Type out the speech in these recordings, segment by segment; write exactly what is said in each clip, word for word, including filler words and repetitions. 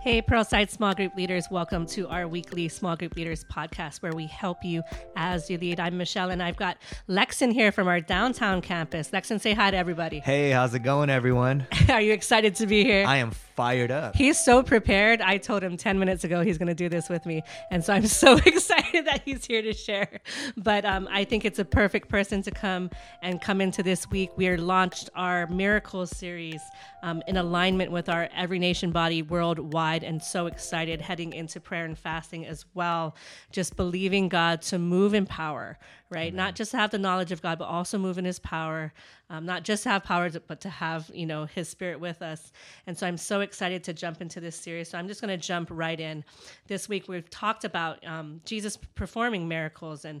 Hey, Pearlside Small Group Leaders, welcome to our weekly Small Group Leaders podcast where we help you as you lead. I'm Michelle and I've got Lexan here from our downtown campus. Lexan, say hi to everybody. Hey, how's it going, everyone? Are you excited to be here? I am fired up. He's so prepared. I told him ten minutes ago he's going to do this with me. And so I'm so excited that he's here to share. But um, I think it's a perfect person to come and come into this week. We are launched our Miracles series um, in alignment with our Every Nation body worldwide. And so excited heading into prayer and fasting as well, just believing God to move in power, right? Mm-hmm. Not just have the knowledge of God, but also move in his power, um, not just have power, but to have, you know, his spirit with us. And so I'm so excited to jump into this series. So I'm just going to jump right in. This week, we've talked about um, Jesus performing miracles and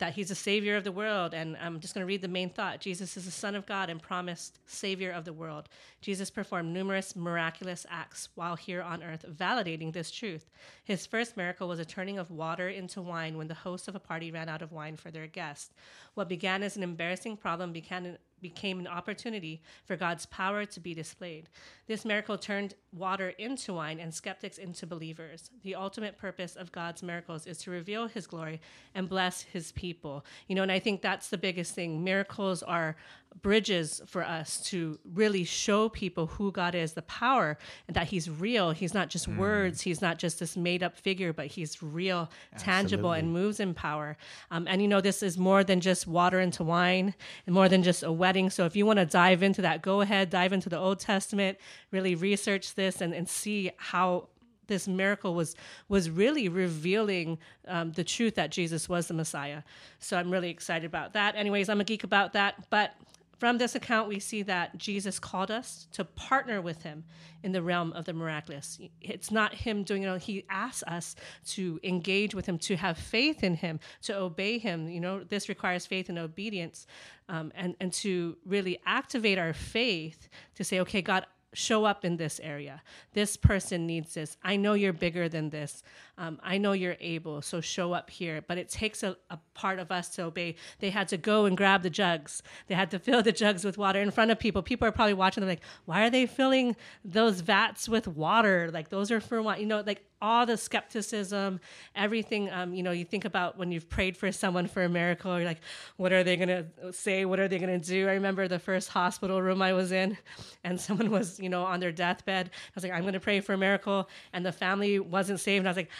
that he's the savior of the world. And I'm just going to read the main thought. Jesus is the Son of God and promised savior of the world. Jesus performed numerous miraculous acts while here on earth, validating this truth. His first miracle was a turning of water into wine when the host of a party ran out of wine for their guest. What began as an embarrassing problem began became an opportunity for God's power to be displayed. This miracle turned water into wine and skeptics into believers. The ultimate purpose of God's miracles is to reveal his glory and bless his people. You know, and I think that's the biggest thing. Miracles are bridges for us to really show people who God is, the power, and that he's real. He's not just mm. words. He's not just this made-up figure, but he's real, Absolutely. tangible, and moves in power. Um, and, you know, this is more than just water into wine and more than just a wedding. So if you want to dive into that, go ahead, dive into the Old Testament, really research this and, and see how this miracle was was really revealing um, the truth that Jesus was the Messiah. So I'm really excited about that. Anyways, I'm a geek about that. But from this account, we see that Jesus called us to partner with him in the realm of the miraculous. It's not him doing it all. He asks us to engage with him, to have faith in him, to obey him. You know, this requires faith and obedience, um, and, and to really activate our faith to say, okay, God, show up in this area. This person needs this. I know you're bigger than this. Um, I know you're able, so show up here. But it takes a, a part of us to obey. They had to go and grab the jugs. They had to fill the jugs with water in front of people. People are probably watching them like, why are they filling those vats with water? Like, those are for what? You know, like all the skepticism, everything, um, you know, you think about when you've prayed for someone for a miracle, you're like, what are they going to say? What are they going to do? I remember the first hospital room I was in and someone was, you know, on their deathbed. I was like, I'm going to pray for a miracle. And the family wasn't saved. And I was like,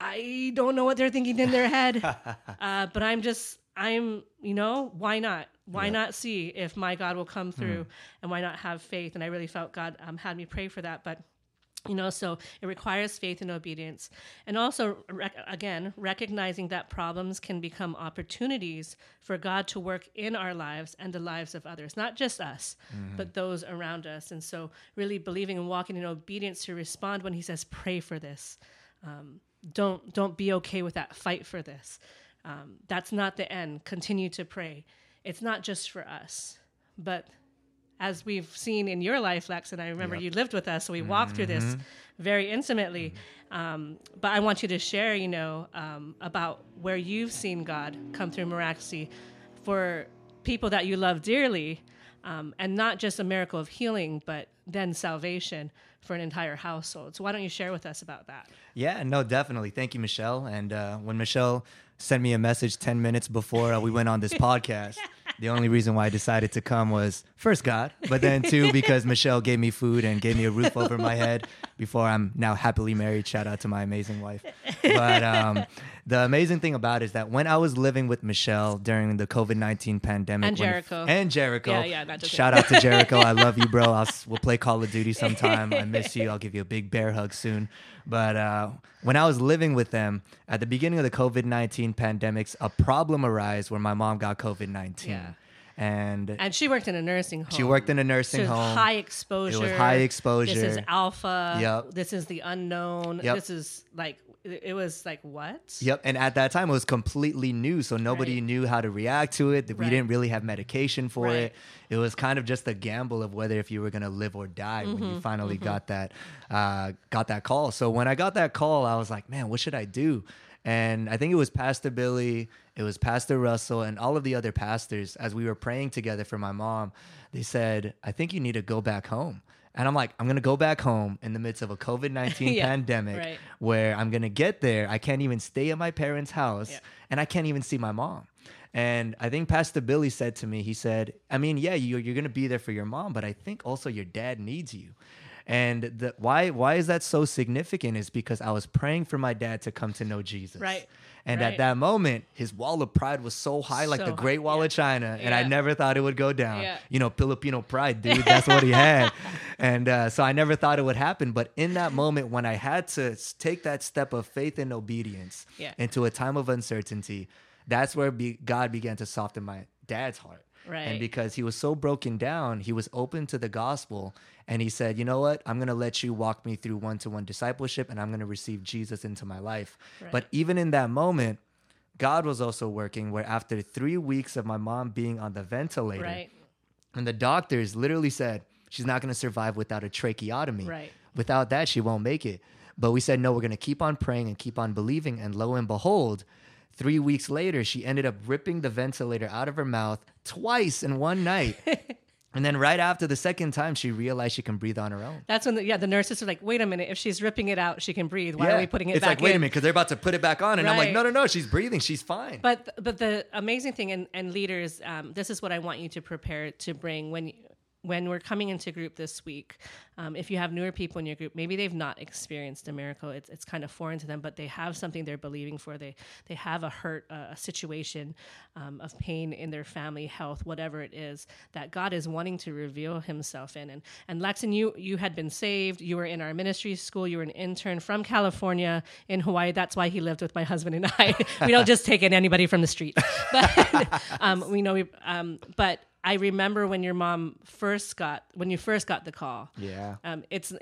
I don't know what they're thinking in their head, uh, but I'm just, I'm, you know, why not? Why yeah. not see if my God will come through mm. and why not have faith? And I really felt God um, had me pray for that. But you know, so it requires faith and obedience. And also, rec- again, recognizing that problems can become opportunities for God to work in our lives and the lives of others, not just us, mm-hmm. but those around us. And so really believing and walking in obedience to respond when he says, pray for this. Um, don't don't be okay with that. Fight for this. Um, that's not the end. Continue to pray. It's not just for us, but as we've seen in your life, Lex, and I remember yep. you lived with us, so we walked mm-hmm. through this very intimately. Mm-hmm. Um, but I want you to share, you know, um, about where you've seen God come through miraculously for people that you love dearly, um, and not just a miracle of healing, but then salvation for an entire household. So why don't you share with us about that? Yeah, no, definitely. Thank you, Michelle. And uh, when Michelle sent me a message ten minutes before uh, we went on this podcast, the only reason why I decided to come was, first, God, but then, two, because Michelle gave me food and gave me a roof over my head before I'm now happily married. Shout out to my amazing wife. But um, the amazing thing about it is that when I was living with Michelle during the COVID nineteen pandemic. And Jericho. When, and Jericho. Yeah, yeah, not just shout it. out to Jericho. I love you, bro. I'll, we'll play Call of Duty sometime. I miss you. I'll give you a big bear hug soon. But uh, when I was living with them, at the beginning of the COVID nineteen pandemic, a problem arose where my mom got COVID nineteen. Yeah. And and she worked in a nursing home. She worked in a nursing so home. High exposure. It was high exposure. This is alpha. Yep. This is the unknown. Yep. This is like, it was like, what? Yep. And at that time, it was completely new. So nobody right. knew how to react to it. We right. didn't really have medication for right. it. It was kind of just a gamble of whether if you were going to live or die mm-hmm. when you finally mm-hmm. got that uh, got that call. So when I got that call, I was like, man, what should I do? And I think it was Pastor Billy, it was Pastor Russell, and all of the other pastors, as we were praying together for my mom, they said, I think you need to go back home. And I'm like, I'm going to go back home in the midst of a COVID nineteen yeah, pandemic right. where I'm going to get there. I can't even stay at my parents' house, yeah. and I can't even see my mom. And I think Pastor Billy said to me, he said, I mean, yeah, you're, you're going to be there for your mom, but I think also your dad needs you. And the, why why is that so significant is because I was praying for my dad to come to know Jesus. Right. And right. at that moment, his wall of pride was so high, so like the Great Wall yeah. of China, yeah. and I never thought it would go down. Yeah. You know, Filipino pride, dude, that's what he had. And uh, so I never thought it would happen. But in that moment, when I had to take that step of faith and obedience yeah. into a time of uncertainty, that's where be- God began to soften my dad's heart. Right. And because he was so broken down, he was open to the gospel. And he said, you know what? I'm going to let you walk me through one-to-one discipleship, and I'm going to receive Jesus into my life. Right. But even in that moment, God was also working, where after three weeks of my mom being on the ventilator, right. and the doctors literally said, she's not going to survive without a tracheotomy. Right. Without that, she won't make it. But we said, no, we're going to keep on praying and keep on believing. And lo and behold, three weeks later, she ended up ripping the ventilator out of her mouth twice in one night. And then right after the second time, she realized she can breathe on her own. That's when, the, yeah, the nurses were like, wait a minute, if she's ripping it out, she can breathe. Why yeah. are we putting it it's back like, in? It's like, wait a minute, because they're about to put it back on. And right. I'm like, no, no, no, she's breathing. She's fine. But but the amazing thing, and, and leaders, um, this is what I want you to prepare to bring when you, when we're coming into group this week. Um, if you have newer people in your group, maybe they've not experienced a miracle. It's it's kind of foreign to them, but they have something they're believing for. They they have a hurt, uh, a situation um, of pain in their family, health, whatever it is that God is wanting to reveal himself in. And and Lexan, you you had been saved. You were in our ministry school. You were an intern from California in Hawaii. That's why he lived with my husband and I. We don't just take in anybody from the street. But um, we know we um, but. I remember when your mom first got when you first got the call. Yeah, um, it's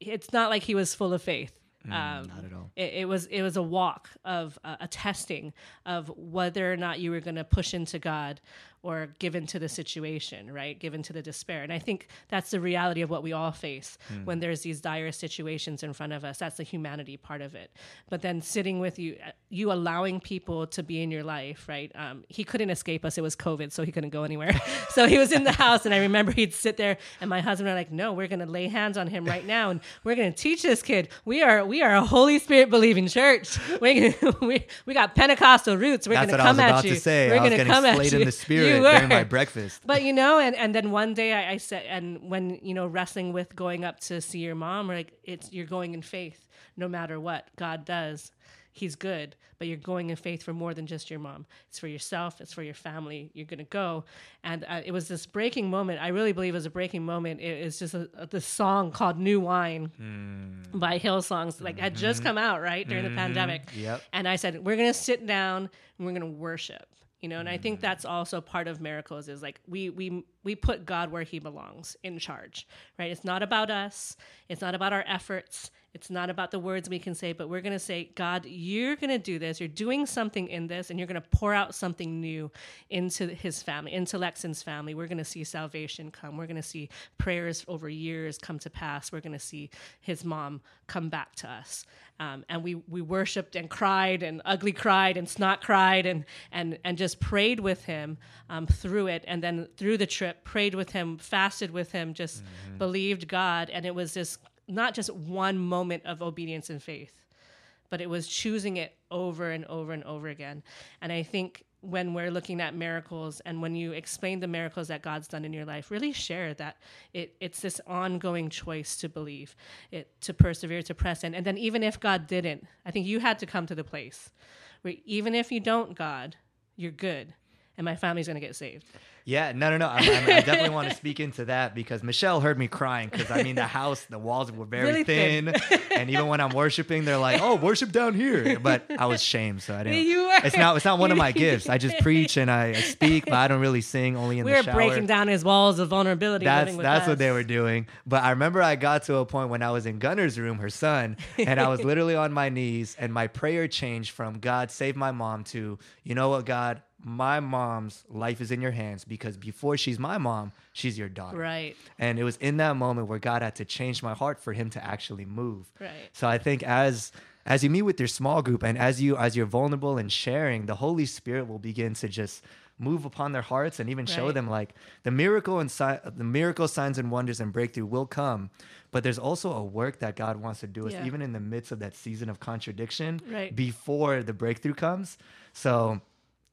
it's not like he was full of faith. Um, mm, not at all. It, it was it was a walk of uh, a testing of whether or not you were going to push into God or give into the situation, right? Give into the despair. And I think that's the reality of what we all face mm. when there's these dire situations in front of us. That's the humanity part of it. But then sitting with you, you allowing people to be in your life, right? Um, he couldn't escape us. It was COVID, so he couldn't go anywhere. So he was in the house, and I remember he'd sit there, and my husband and I were like, no, we're going to lay hands on him right now, and we're going to teach this kid. We are we are a Holy Spirit-believing church. We're gonna, we we got Pentecostal roots. We're going to come at you. That's what I was about to say. We're going to come at you. I was getting slayed in the spirit. You during my breakfast. But you know, and, and then one day I, I said, and when, you know, wrestling with going up to see your mom, like it's, you're going in faith no matter what God does. He's good, but you're going in faith for more than just your mom. It's for yourself. It's for your family. You're going to go. And uh, it was this breaking moment. I really believe it was a breaking moment. It is just a, a, this song called New Wine mm. by Hillsong. Like, mm-hmm. had just come out, right, during mm-hmm. the pandemic. Yep. And I said, we're going to sit down and we're going to worship. You know, and mm. I think that's also part of miracles is like we we we put God where he belongs in charge, right? It's not about us. It's not about our efforts. It's not about the words we can say, but we're going to say, God, you're going to do this. You're doing something in this, and you're going to pour out something new into his family, into Lexan's family. We're going to see salvation come. We're going to see prayers over years come to pass. We're going to see his mom come back to us. Um, and we we worshiped and cried and ugly cried and snot cried and and and just prayed with him um, through it. And then through the trip, prayed with him, fasted with him, just mm-hmm. believed God. And it was this not just one moment of obedience and faith, but it was choosing it over and over and over again. And I think when we're looking at miracles and when you explain the miracles that God's done in your life, really share that it, it's this ongoing choice to believe, it to persevere, to press in. And then even if God didn't, I think you had to come to the place where even if you don't, God, you're good. And my family's going to get saved. Yeah, no, no, no. I, I, I definitely want to speak into that because Michelle heard me crying because, I mean, the house, the walls were very really thin. thin. And even when I'm worshiping, they're like, oh, worship down here. But I was shamed, so I didn't. You were. It's not, it's not one of my gifts. I just preach and I, I speak, but I don't really sing, only in we the shower. We were breaking down his walls of vulnerability. That's, with that's us. What they were doing. But I remember I got to a point when I was in Gunnar's room, her son, and I was literally on my knees, and my prayer changed from, God, save my mom, to, you know what, God, my mom's life is in your hands, because before she's my mom, she's your daughter. Right. And it was in that moment where God had to change my heart for him to actually move. Right. So I think as... as you meet with your small group and as you as you're vulnerable and sharing, the Holy Spirit will begin to just move upon their hearts and even right. show them like the miracle and si- the miracle signs and wonders and breakthrough will come. But there's also a work that God wants to do with yeah. even in the midst of that season of contradiction right. before the breakthrough comes. So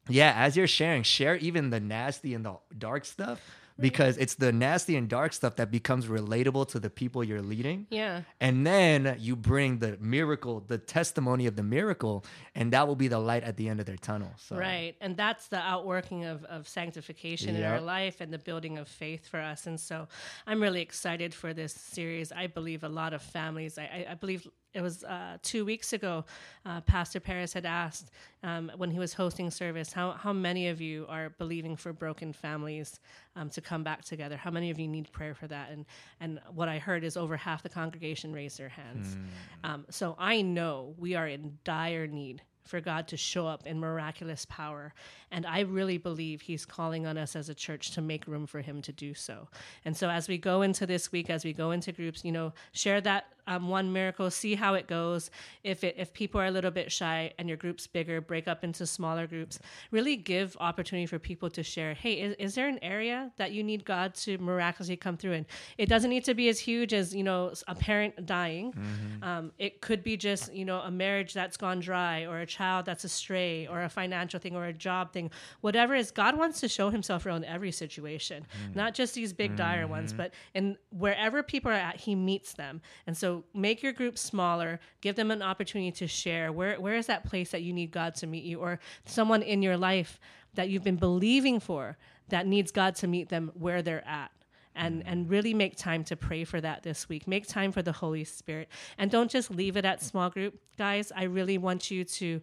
yeah, as you're sharing, share even the nasty and the dark stuff. Because it's the nasty and dark stuff that becomes relatable to the people you're leading. Yeah. And then you bring the miracle, the testimony of the miracle, and that will be the light at the end of their tunnel. So. Right. And that's the outworking of, of sanctification yep. in our life and the building of faith for us. And so I'm really excited for this series. I believe a lot of families, I, I, I believe... It was uh, two weeks ago, uh, Pastor Paris had asked um, when he was hosting service, how, how many of you are believing for broken families um, to come back together? How many of you need prayer for that? And and what I heard is over half the congregation raised their hands. Mm. Um, so I know we are in dire need for God to show up in miraculous power. And I really believe he's calling on us as a church to make room for him to do so. And so as we go into this week, as we go into groups, you know, share that um, one miracle, see how it goes. If it, if people are a little bit shy and your group's bigger, break up into smaller groups, really give opportunity for people to share, hey, is, is there an area that you need God to miraculously come through in? It doesn't need to be as huge as, you know, a parent dying. Mm-hmm. Um, it could be just, you know, a marriage that's gone dry or a child that's astray or a financial thing or a job thing, whatever it is. God wants to show himself real in every situation, mm. not just these big mm. dire ones, but in wherever people are at, he meets them. And so make your group smaller, give them an opportunity to share. Where, where is that place that you need God to meet you, or someone in your life that you've been believing for that needs God to meet them where they're at? And and really make time to pray for that this week. Make time for the Holy Spirit. And don't just leave it at small group. Guys, I really want you to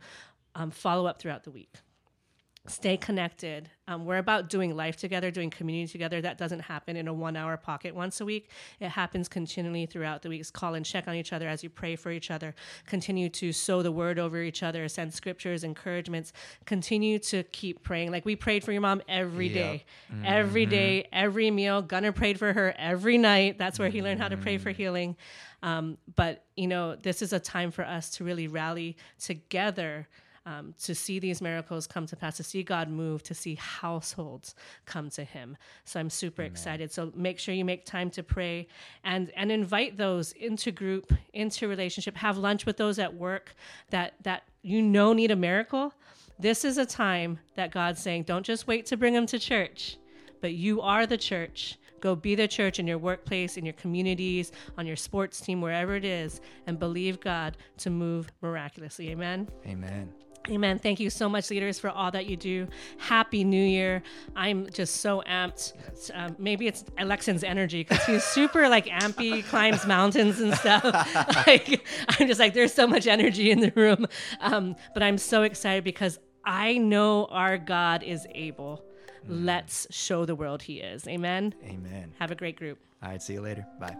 um, follow up throughout the week. Stay connected. Um, we're about doing life together, doing community together. That doesn't happen in a one-hour pocket once a week. It happens continually throughout the weeks. Call and check on each other as you pray for each other. Continue to sow the word over each other. Send scriptures, encouragements. Continue to keep praying. Like we prayed for your mom every yep. day. Mm-hmm. Every day, every meal. Gunnar prayed for her every night. That's where he learned how to pray for healing. Um, but, you know, this is a time for us to really rally together Um, to see these miracles come to pass, to see God move, to see households come to him. So I'm super Amen. excited. So make sure you make time to pray and and invite those into group, into relationship. Have lunch with those at work that that you know need a miracle. This is a time that God's saying, don't just wait to bring them to church, but you are the church. Go be the church in your workplace, in your communities, on your sports team, wherever it is, and believe God to move miraculously. Amen? Amen. Amen. Thank you so much, leaders, for all that you do. Happy New Year. I'm just so amped. Um, maybe it's Lexan's energy because he's super like ampy, climbs mountains and stuff. Like I'm just like, there's so much energy in the room. Um, but I'm so excited because I know our God is able. Mm. Let's show the world he is. Amen? Amen. Have a great group. All right. See you later. Bye.